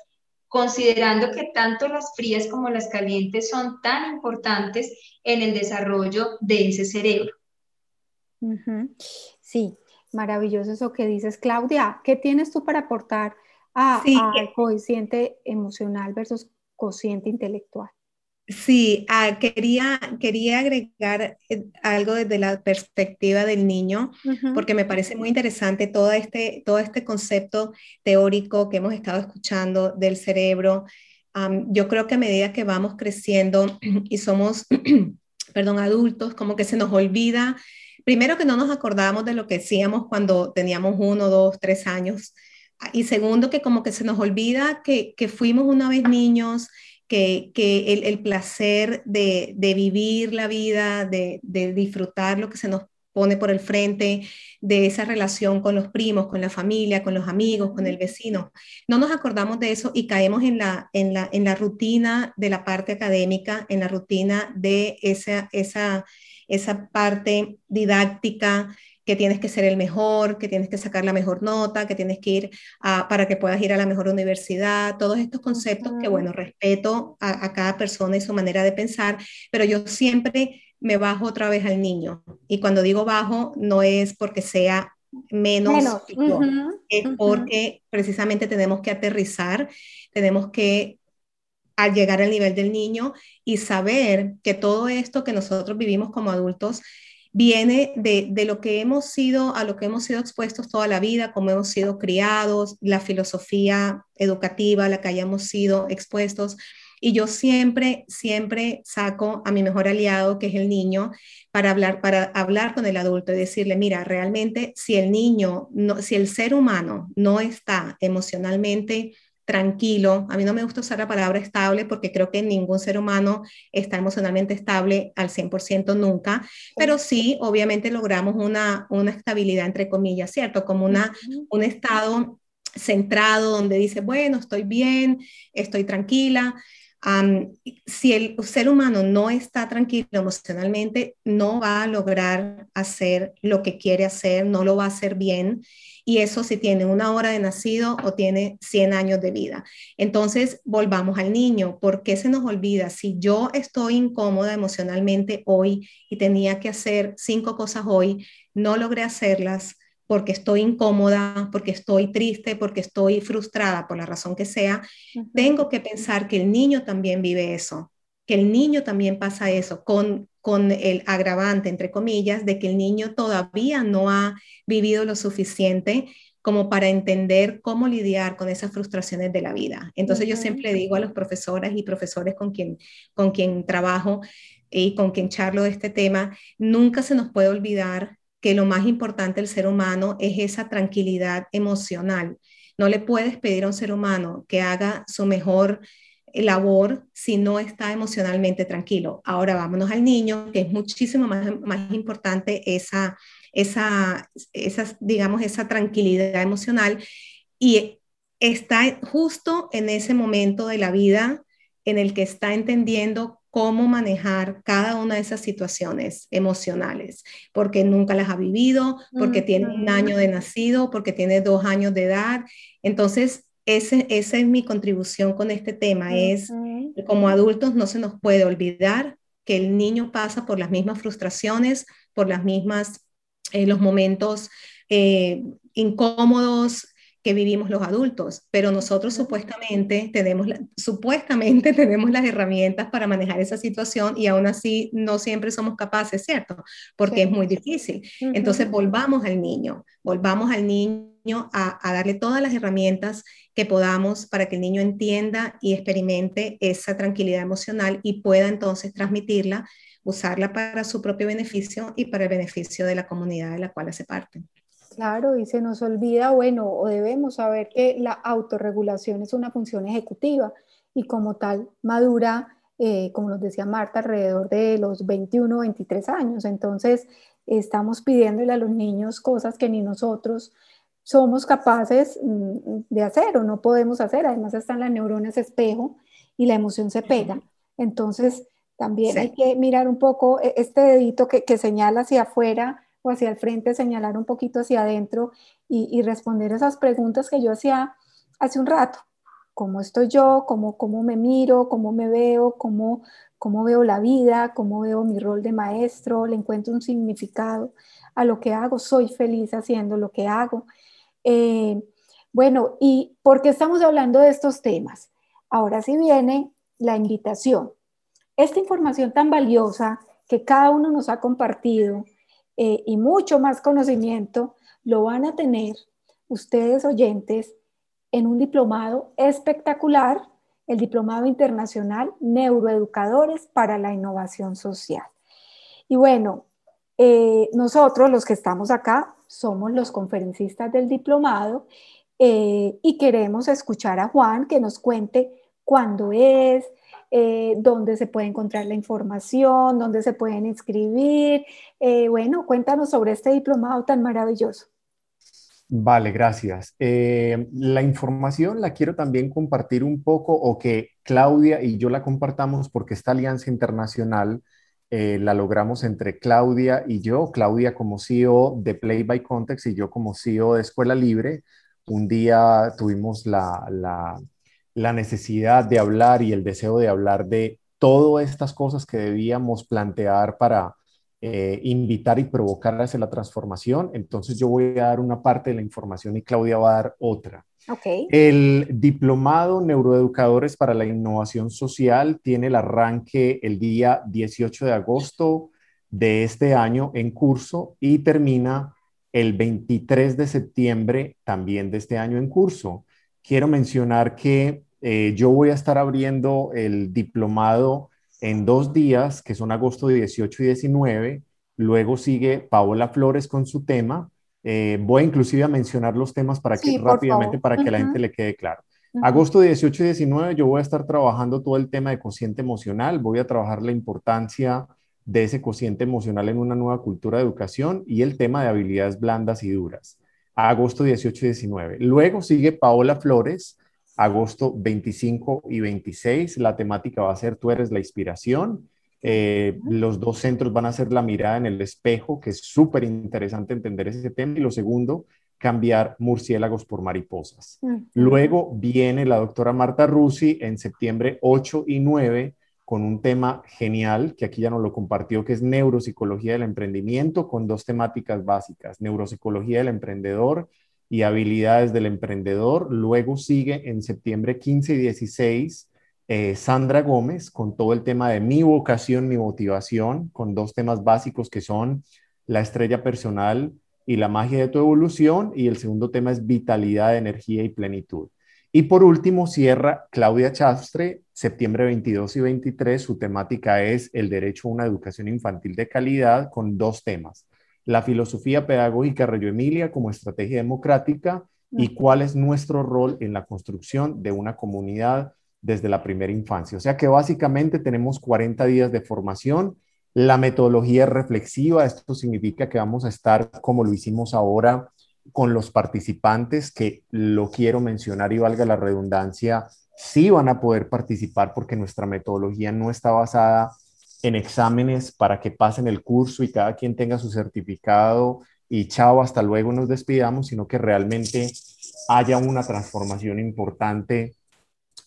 considerando que tanto las frías como las calientes son tan importantes en el desarrollo de ese cerebro. Uh-huh. Sí, maravilloso eso que dices, Claudia. ¿Qué tienes tú para aportar al sí, coeficiente emocional versus coeficiente intelectual? Sí, ah, quería, quería agregar algo desde la perspectiva del niño, uh-huh, porque me parece muy interesante todo este, todo este concepto teórico que hemos estado escuchando del cerebro. Um, yo creo que a medida que vamos creciendo y somos perdón, adultos, como que se nos olvida, primero que no nos acordamos de lo que hacíamos cuando teníamos uno, dos, tres años, y segundo que como que se nos olvida que, que fuimos una vez niños, que, que el, el placer de, de vivir la vida, de, de disfrutar lo que se nos pone por el frente, de esa relación con los primos, con la familia, con los amigos, con el vecino. No nos acordamos de eso y caemos en la, en la, en la rutina de la parte académica, en la rutina de esa, esa, esa parte didáctica, que tienes que ser el mejor, que tienes que sacar la mejor nota, que tienes que ir a, para que puedas ir a la mejor universidad, todos estos conceptos que, bueno, respeto a, a cada persona y su manera de pensar, pero yo siempre me bajo otra vez al niño. Y cuando digo bajo, no es porque sea menos, menos. Que yo, uh-huh, es uh-huh, porque precisamente tenemos que aterrizar, tenemos que al llegar al nivel del niño y saber que todo esto que nosotros vivimos como adultos viene de, de lo que hemos sido, a lo que hemos sido expuestos toda la vida, cómo hemos sido criados, la filosofía educativa a la que hayamos sido expuestos. Y yo siempre, siempre saco a mi mejor aliado, que es el niño, para hablar, para hablar con el adulto y decirle, mira, realmente si el niño, no, si el ser humano no está emocionalmente tranquilo, a mí no me gusta usar la palabra estable porque creo que ningún ser humano está emocionalmente estable al cien por ciento nunca, pero sí obviamente logramos una, una estabilidad entre comillas, ¿cierto? Como una, un estado centrado donde dice, bueno, estoy bien, estoy tranquila. Um, si el ser humano no está tranquilo emocionalmente, no va a lograr hacer lo que quiere hacer, no lo va a hacer bien. Y eso si tiene una hora de nacido o tiene cien años de vida. Entonces, volvamos al niño. ¿Por qué se nos olvida? Si yo estoy incómoda emocionalmente hoy y tenía que hacer cinco cosas hoy, no logré hacerlas porque estoy incómoda, porque estoy triste, porque estoy frustrada, por la razón que sea, uh-huh, tengo que pensar que el niño también vive eso, que el niño también pasa eso, con, con el agravante, entre comillas, de que el niño todavía no ha vivido lo suficiente como para entender cómo lidiar con esas frustraciones de la vida. Entonces uh-huh, yo siempre digo a los profesoras y profesores con quien, con quien trabajo y con quien charlo de este tema, nunca se nos puede olvidar que lo más importante del ser humano es esa tranquilidad emocional. No le puedes pedir a un ser humano que haga su mejor labor si no está emocionalmente tranquilo. Ahora vámonos al niño, que es muchísimo más, más importante esa, esa, esa, digamos, esa tranquilidad emocional, y está justo en ese momento de la vida en el que está entendiendo cómo manejar cada una de esas situaciones emocionales, porque nunca las ha vivido, porque mm-hmm, tiene un año de nacido, porque tiene dos años de edad. Entonces, Ese, esa es mi contribución con este tema, es uh-huh, como adultos no se nos puede olvidar que el niño pasa por las mismas frustraciones, por las mismas, eh, los momentos eh, incómodos que vivimos los adultos, pero nosotros uh-huh, supuestamente, tenemos la, supuestamente tenemos las herramientas para manejar esa situación y aún así no siempre somos capaces, ¿cierto? Porque sí, es muy difícil. Uh-huh. Entonces volvamos al niño, volvamos al niño A, a darle todas las herramientas que podamos para que el niño entienda y experimente esa tranquilidad emocional y pueda entonces transmitirla, usarla para su propio beneficio y para el beneficio de la comunidad de la cual hace parte. Claro, y se nos olvida, bueno, o debemos saber que la autorregulación es una función ejecutiva y como tal madura, eh, como nos decía Marta, alrededor de los veintiuno, veintitrés años. Entonces estamos pidiéndole a los niños cosas que ni nosotros somos capaces de hacer o no podemos hacer. Además están las neuronas espejo y la emoción se pega. Entonces también sí, hay que mirar un poco este dedito que, que señala hacia afuera o hacia el frente, señalar un poquito hacia adentro y, y responder esas preguntas que yo hacía hace un rato. ¿Cómo estoy yo? ¿Cómo, cómo me miro? ¿Cómo me veo? ¿Cómo, cómo veo la vida? ¿Cómo veo mi rol de maestro? ¿Le encuentro un significado a lo que hago? ¿Soy feliz haciendo lo que hago? Eh, bueno, ¿y por qué estamos hablando de estos temas? Ahora sí viene la invitación. Esta información tan valiosa que cada uno nos ha compartido eh, y mucho más conocimiento lo van a tener ustedes oyentes en un diplomado espectacular, el Diplomado Internacional Neuroeducadores para la Innovación Social. Y bueno, eh, nosotros los que estamos acá somos los conferencistas del diplomado eh, y queremos escuchar a Juan que nos cuente cuándo es, eh, dónde se puede encontrar la información, dónde se pueden inscribir. Eh, bueno, cuéntanos sobre este diplomado tan maravilloso. Vale, gracias. Eh, la información la quiero también compartir un poco, o que Claudia y yo la compartamos, porque esta alianza internacional eh, la logramos entre Claudia y yo, Claudia como C E O de Play by Context y yo como C E O de Escuela Libre. Un día tuvimos la, la, la necesidad de hablar y el deseo de hablar de todas estas cosas que debíamos plantear para Eh, invitar y provocar hacia la transformación. Entonces yo voy a dar una parte de la información y Claudia va a dar otra. Okay. El Diplomado Neuroeducadores para la Innovación Social tiene el arranque el día dieciocho de agosto de este año en curso y termina el veintitrés de septiembre también de este año en curso. Quiero mencionar que eh, yo voy a estar abriendo el diplomado en dos días, que son agosto dieciocho y diecinueve, luego sigue Paola Flórez con su tema. Eh, voy inclusive a mencionar los temas para que, sí, rápidamente, para que uh-huh. la gente le quede claro. Uh-huh. Agosto dieciocho y diecinueve yo voy a estar trabajando todo el tema de cociente emocional, voy a trabajar la importancia de ese cociente emocional en una nueva cultura de educación y el tema de habilidades blandas y duras. Agosto dieciocho y diecinueve. Luego sigue Paola Flórez, agosto veinticinco y veintiséis, la temática va a ser Tú eres la inspiración. Eh, los dos centros van a ser la mirada en el espejo, que es súper interesante entender ese tema. Y lo segundo, cambiar murciélagos por mariposas. Uh-huh. Luego viene la doctora Marta Russi en septiembre ocho y nueve con un tema genial, que aquí ya nos lo compartió, que es neuropsicología del emprendimiento, con dos temáticas básicas, neuropsicología del emprendedor y habilidades del emprendedor. Luego sigue en septiembre quince y dieciséis eh, Sandra Gómez con todo el tema de mi vocación, mi motivación, con dos temas básicos que son la estrella personal y la magia de tu evolución, y el segundo tema es vitalidad, energía y plenitud. Y por último cierra Claudia Chaustre, septiembre veintidós y veintitrés, su temática es el derecho a una educación infantil de calidad, con dos temas: la filosofía pedagógica Reggio Emilia como estrategia democrática y cuál es nuestro rol en la construcción de una comunidad desde la primera infancia. O sea que básicamente tenemos cuarenta días de formación, la metodología es reflexiva, esto significa que vamos a estar, como lo hicimos ahora, con los participantes, que lo quiero mencionar y valga la redundancia, sí van a poder participar porque nuestra metodología no está basada en exámenes para que pasen el curso y cada quien tenga su certificado y chao, hasta luego, nos despidamos, sino que realmente haya una transformación importante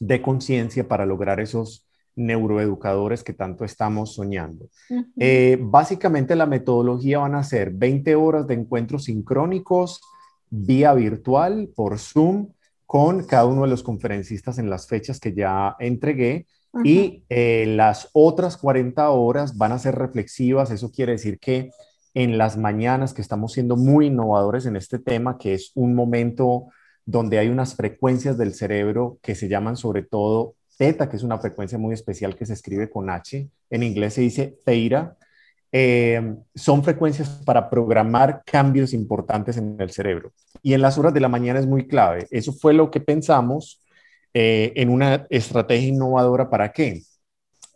de conciencia para lograr esos neuroeducadores que tanto estamos soñando. Uh-huh. Eh, básicamente la metodología van a ser veinte horas de encuentros sincrónicos vía virtual por Zoom con cada uno de los conferencistas en las fechas que ya entregué. Ajá. Y eh, las otras cuarenta horas van a ser reflexivas. Eso quiere decir que en las mañanas, que estamos siendo muy innovadores en este tema, que es un momento donde hay unas frecuencias del cerebro que se llaman sobre todo teta, que es una frecuencia muy especial que se escribe con H, en inglés se dice theta, eh, son frecuencias para programar cambios importantes en el cerebro, y en las horas de la mañana es muy clave. Eso fue lo que pensamos Eh, en una estrategia innovadora. ¿Para qué?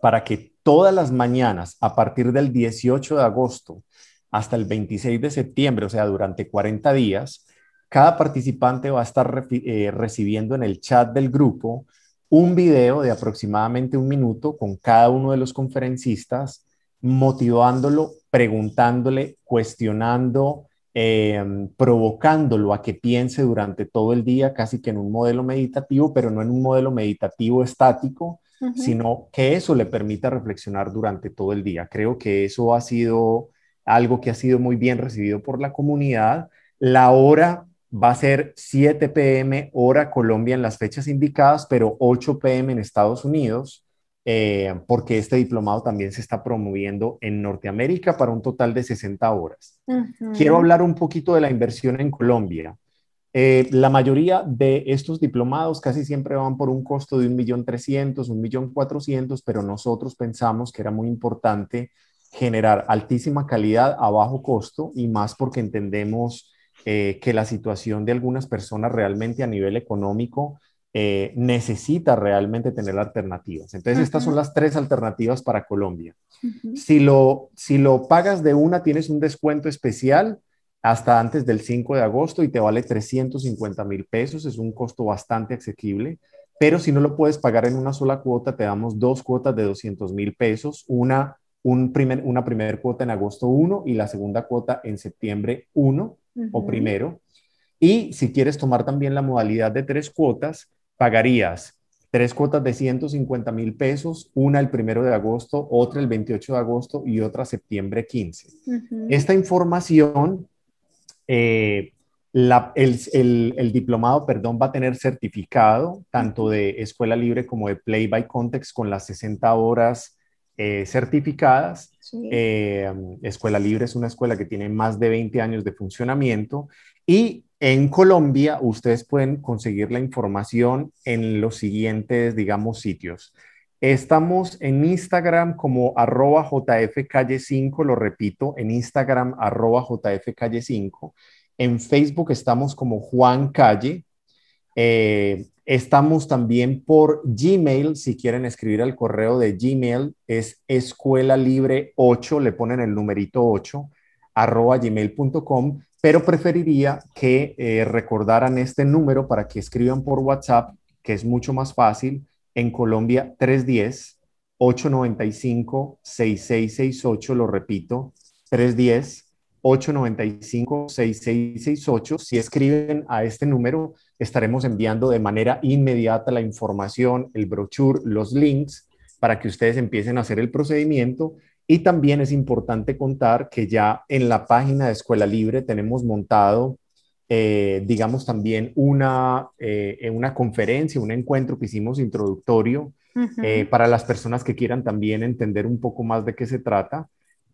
Para que todas las mañanas, a partir del dieciocho de agosto hasta el veintiséis de septiembre, o sea, durante cuarenta días, cada participante va a estar eh, recibiendo en el chat del grupo un video de aproximadamente un minuto con cada uno de los conferencistas motivándolo, preguntándole, cuestionando, eh, provocándolo a que piense durante todo el día, casi que en un modelo meditativo, pero no en un modelo meditativo estático, uh-huh. sino que eso le permita reflexionar durante todo el día. Creo que eso ha sido algo que ha sido muy bien recibido por la comunidad. La hora va a ser siete p m hora Colombia en las fechas indicadas, pero ocho p m en Estados Unidos, eh, porque este diplomado también se está promoviendo en Norteamérica para un total de sesenta horas. Uh-huh. Quiero hablar un poquito de la inversión en Colombia. Eh, la mayoría de estos diplomados casi siempre van por un costo de un millón trescientos mil, un millón cuatrocientos mil, pero nosotros pensamos que era muy importante generar altísima calidad a bajo costo, y más porque entendemos eh, que la situación de algunas personas realmente a nivel económico eh, necesita realmente tener alternativas. Entonces, uh-huh. estas son las tres alternativas para Colombia. Uh-huh. Si lo, si lo pagas de una, tienes un descuento especial hasta antes del cinco de agosto y te vale trescientos cincuenta mil pesos. Es un costo bastante asequible. Pero si no lo puedes pagar en una sola cuota, te damos dos cuotas de doscientos mil pesos. Una Un primer, una primera cuota en agosto primero y la segunda cuota en septiembre primero uh-huh. o primero. Y si quieres tomar también la modalidad de tres cuotas, pagarías tres cuotas de ciento cincuenta mil pesos, una el primero de agosto, otra el veintiocho de agosto y otra septiembre quince. Uh-huh. Esta información, eh, la, el, el, el diplomado, perdón, va a tener certificado tanto de Escuela Libre como de Play by Context con las sesenta horas Eh, certificadas. Sí. eh, Escuela Libre es una escuela que tiene más de veinte años de funcionamiento, y en Colombia ustedes pueden conseguir la información en los siguientes, digamos, sitios. Estamos en Instagram como arroba jfcalle5, lo repito, en Instagram arroba jfcalle5, en Facebook estamos como Juan Calle, eh, estamos también por Gmail, si quieren escribir al correo de Gmail, es escuela libre ocho, le ponen el numerito ocho, arroba gmail punto com, pero preferiría que eh, recordaran este número para que escriban por WhatsApp, que es mucho más fácil, en Colombia tres uno cero, ocho nueve cinco, seis seis seis ocho, lo repito, tres uno cero, ocho nueve cinco, seis seis seis ocho. Si escriben a este número, estaremos enviando de manera inmediata la información, el brochure, los links, para que ustedes empiecen a hacer el procedimiento. Y también es importante contar que ya en la página de Escuela Libre tenemos montado, eh, digamos, también una, eh, una conferencia, un encuentro que hicimos introductorio uh-huh. eh, para las personas que quieran también entender un poco más de qué se trata.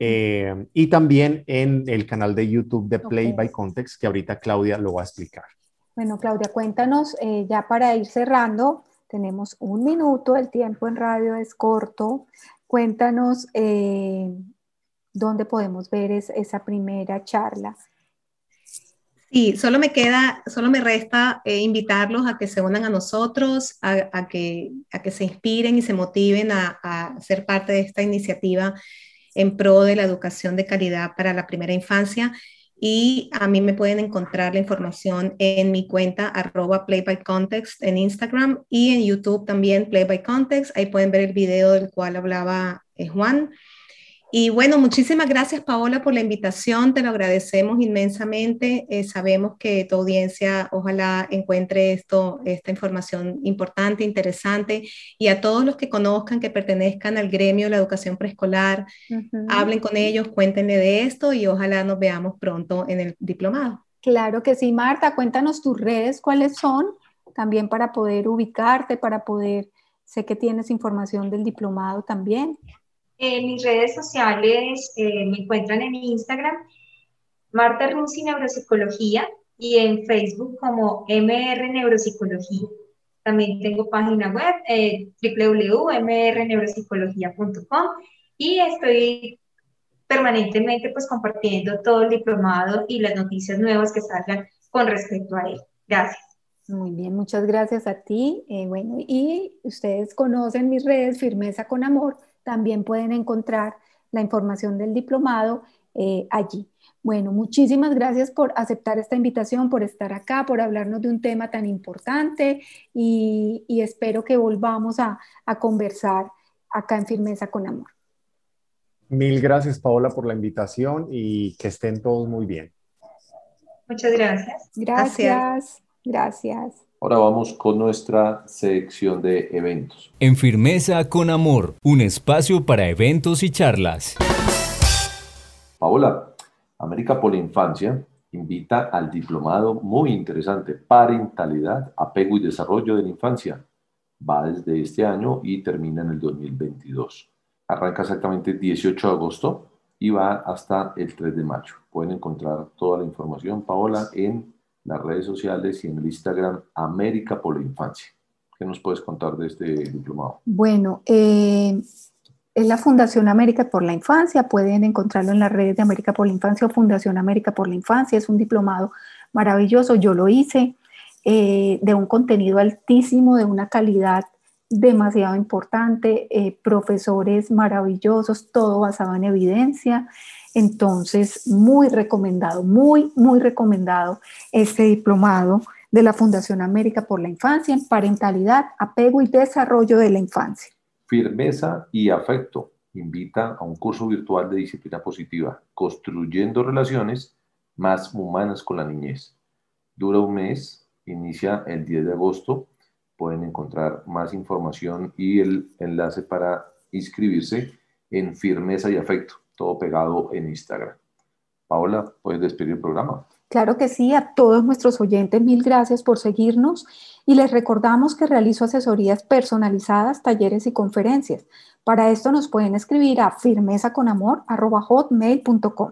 Eh, y también en el canal de YouTube de Play okay. by Context, que ahorita Claudia lo va a explicar. Bueno, Claudia, cuéntanos, eh, ya para ir cerrando, tenemos un minuto, el tiempo en radio es corto, cuéntanos eh, dónde podemos ver es, esa primera charla. Sí, solo me queda, solo me resta eh, invitarlos a que se unan a nosotros, a, a, que, a que se inspiren y se motiven a, a ser parte de esta iniciativa en pro de la educación de calidad para la primera infancia. Y a mí me pueden encontrar la información en mi cuenta arroba Play by Context en Instagram, y en YouTube también Play by Context. Ahí pueden ver el video del cual hablaba eh, Juan. Y bueno, muchísimas gracias, Paola, por la invitación. Te lo agradecemos inmensamente. Eh, sabemos que tu audiencia ojalá encuentre esto, esta información importante, interesante. Y a todos los que conozcan, que pertenezcan al gremio de la educación preescolar, uh-huh. hablen con ellos, cuéntenle de esto y ojalá nos veamos pronto en el diplomado. Claro que sí, Marta. Cuéntanos tus redes, cuáles son, también para poder ubicarte, para poder... Sé que tienes información del diplomado también. En mis redes sociales eh, me encuentran en Instagram, Marta Russi Neuropsicología, y en Facebook como M R Neuropsicología. También tengo página web, eh, doble u doble u doble u punto m r neuropsicología punto com, y estoy permanentemente pues compartiendo todo el diplomado y las noticias nuevas que salgan con respecto a él. Gracias. Muy bien, muchas gracias a ti. Eh, bueno, y ustedes conocen mis redes, Firmeza con Amor. También pueden encontrar la información del diplomado eh, allí. Bueno, muchísimas gracias por aceptar esta invitación, por estar acá, por hablarnos de un tema tan importante, y, y espero que volvamos a, a conversar acá en Firmeza con Amor. Mil gracias, Paola, por la invitación y que estén todos muy bien. Muchas gracias. Gracias. Gracias. Ahora vamos con nuestra sección de eventos. En Firmeza con Amor, un espacio para eventos y charlas. Paola, América por la Infancia invita al diplomado muy interesante, Parentalidad, Apego y Desarrollo de la Infancia. Va desde este año y termina en el dos mil veintidós. Arranca exactamente el dieciocho de agosto y va hasta el tres de mayo. Pueden encontrar toda la información, Paola, en las redes sociales y en el Instagram América por la Infancia. ¿Qué nos puedes contar de este diplomado? Bueno, eh, es la Fundación América por la Infancia. Pueden encontrarlo en las redes de América por la Infancia o Fundación América por la Infancia. Es un diplomado maravilloso. Yo lo hice, eh, de un contenido altísimo, de una calidad demasiado importante, eh, profesores maravillosos, todo basado en evidencia. Entonces, muy recomendado, muy, muy recomendado este diplomado de la Fundación América por la Infancia en Parentalidad, Apego y Desarrollo de la Infancia. Firmeza y Afecto invita a un curso virtual de disciplina positiva, Construyendo Relaciones Más Humanas con la Niñez. Dura un mes, inicia el diez de agosto. Pueden encontrar más información y el enlace para inscribirse en Firmeza y Afecto, todo pegado en Instagram. Paola, puedes despedir el programa. Claro que sí, a todos nuestros oyentes, mil gracias por seguirnos y les recordamos que realizo asesorías personalizadas, talleres y conferencias. Para esto nos pueden escribir a firmezaconamor arroba hotmail punto com.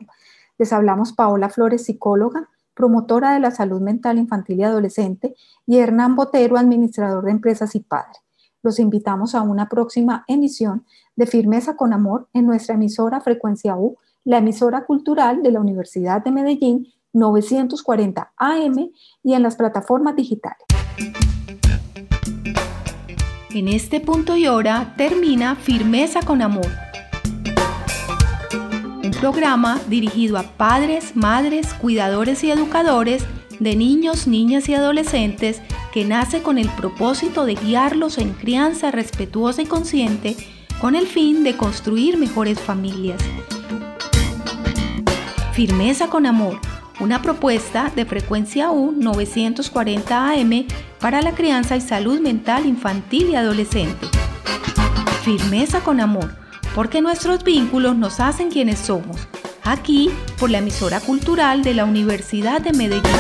Les hablamos Paola Flórez, psicóloga, promotora de la salud mental infantil y adolescente, y Hernán Botero, administrador de empresas y padre. Los invitamos a una próxima emisión de Firmeza con Amor en nuestra emisora Frecuencia U, la emisora cultural de la Universidad de Medellín, novecientos cuarenta A M, y en las plataformas digitales. En este punto y hora termina Firmeza con Amor, un programa dirigido a padres, madres, cuidadores y educadores de niños, niñas y adolescentes que nace con el propósito de guiarlos en crianza respetuosa y consciente con el fin de construir mejores familias. Firmeza con Amor, una propuesta de Frecuencia U novecientos cuarenta A M para la crianza y salud mental infantil y adolescente. Firmeza con Amor, porque nuestros vínculos nos hacen quienes somos. Aquí, por la emisora cultural de la Universidad de Medellín.